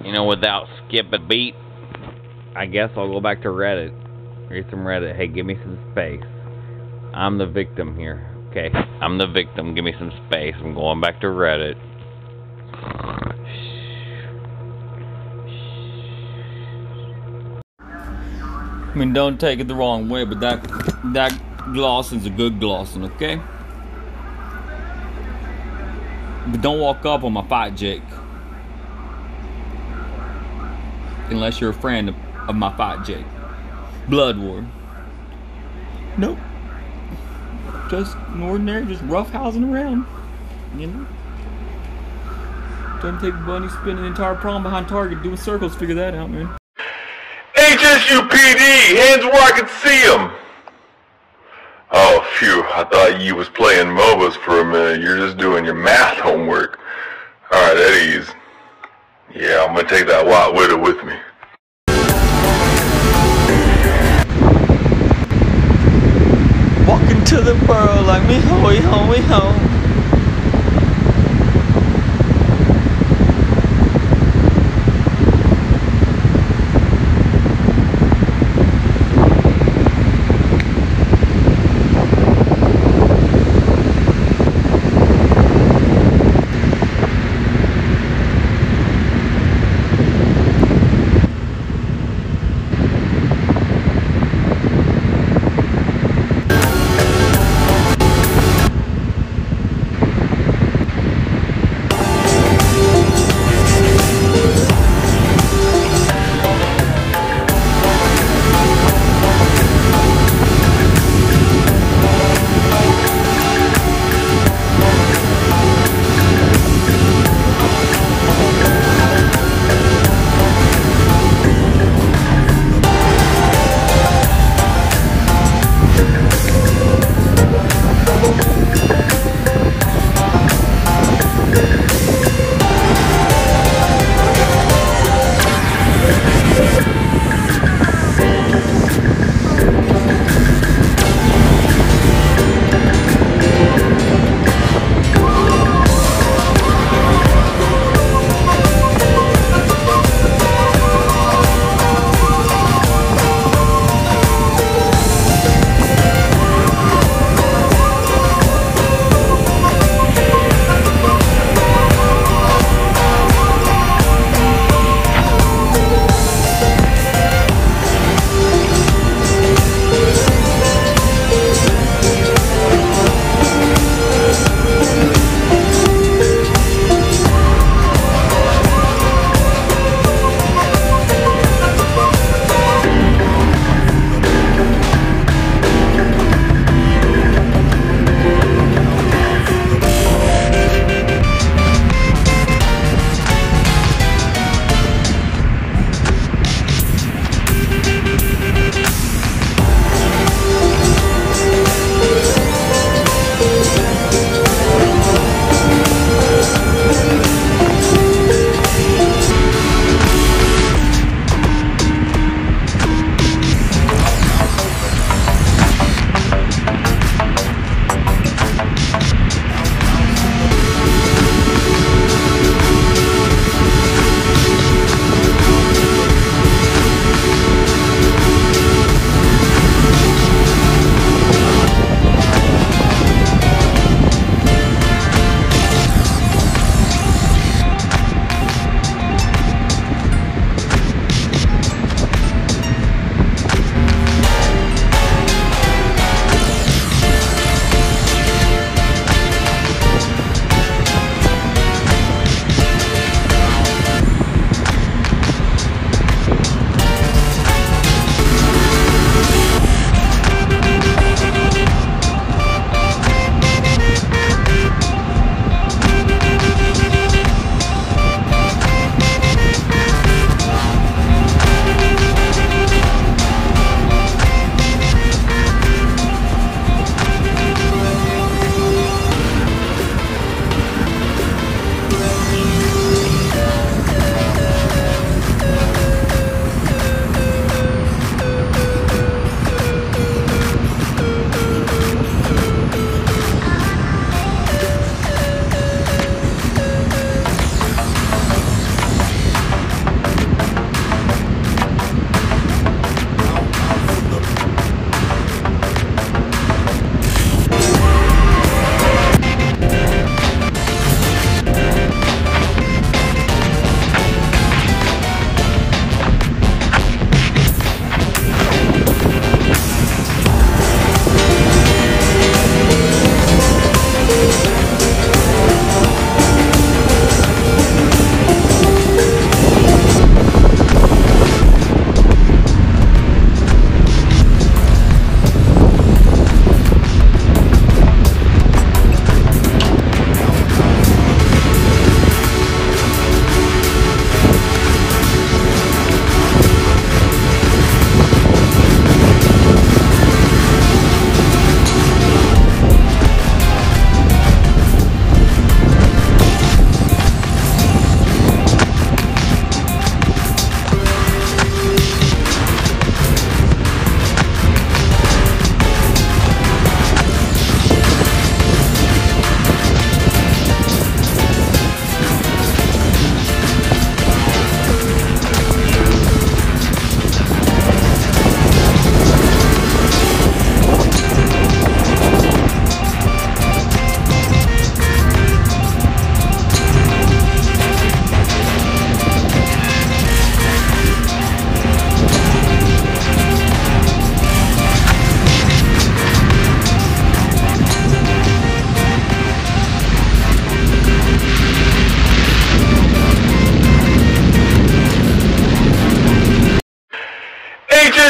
You know, without skip a beat, I guess I'll go back to Reddit. Read some Reddit. Hey, give me some space. I'm the victim here. Okay, I'm the victim. Give me some space. I'm going back to Reddit. I mean, don't take it the wrong way, but that glossing's a good glossing, okay? But don't walk up on my fight, Jake. Unless you're a friend of my fight, Jake. Blood war. Nope. Just an ordinary, just roughhousing around. You know? Don't take Bunny spinning an entire prom behind Target doing circles. Figure that out, man. HSUPD! Hands where I can see them! Oh, phew. I thought you was playing MOBAs for a minute. You're just doing your math homework. Alright, Eddie's. Yeah, I'm gonna take that white widow with me. Walking to the world like me ho, we ho, we ho.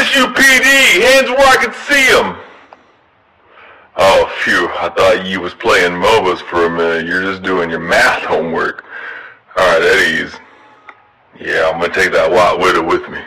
HSUPD, hands where I can see them. Oh, phew, I thought you was playing MOBAs for a minute. You're just doing your math homework. Alright, at ease. Yeah, I'm gonna take that white widow with me.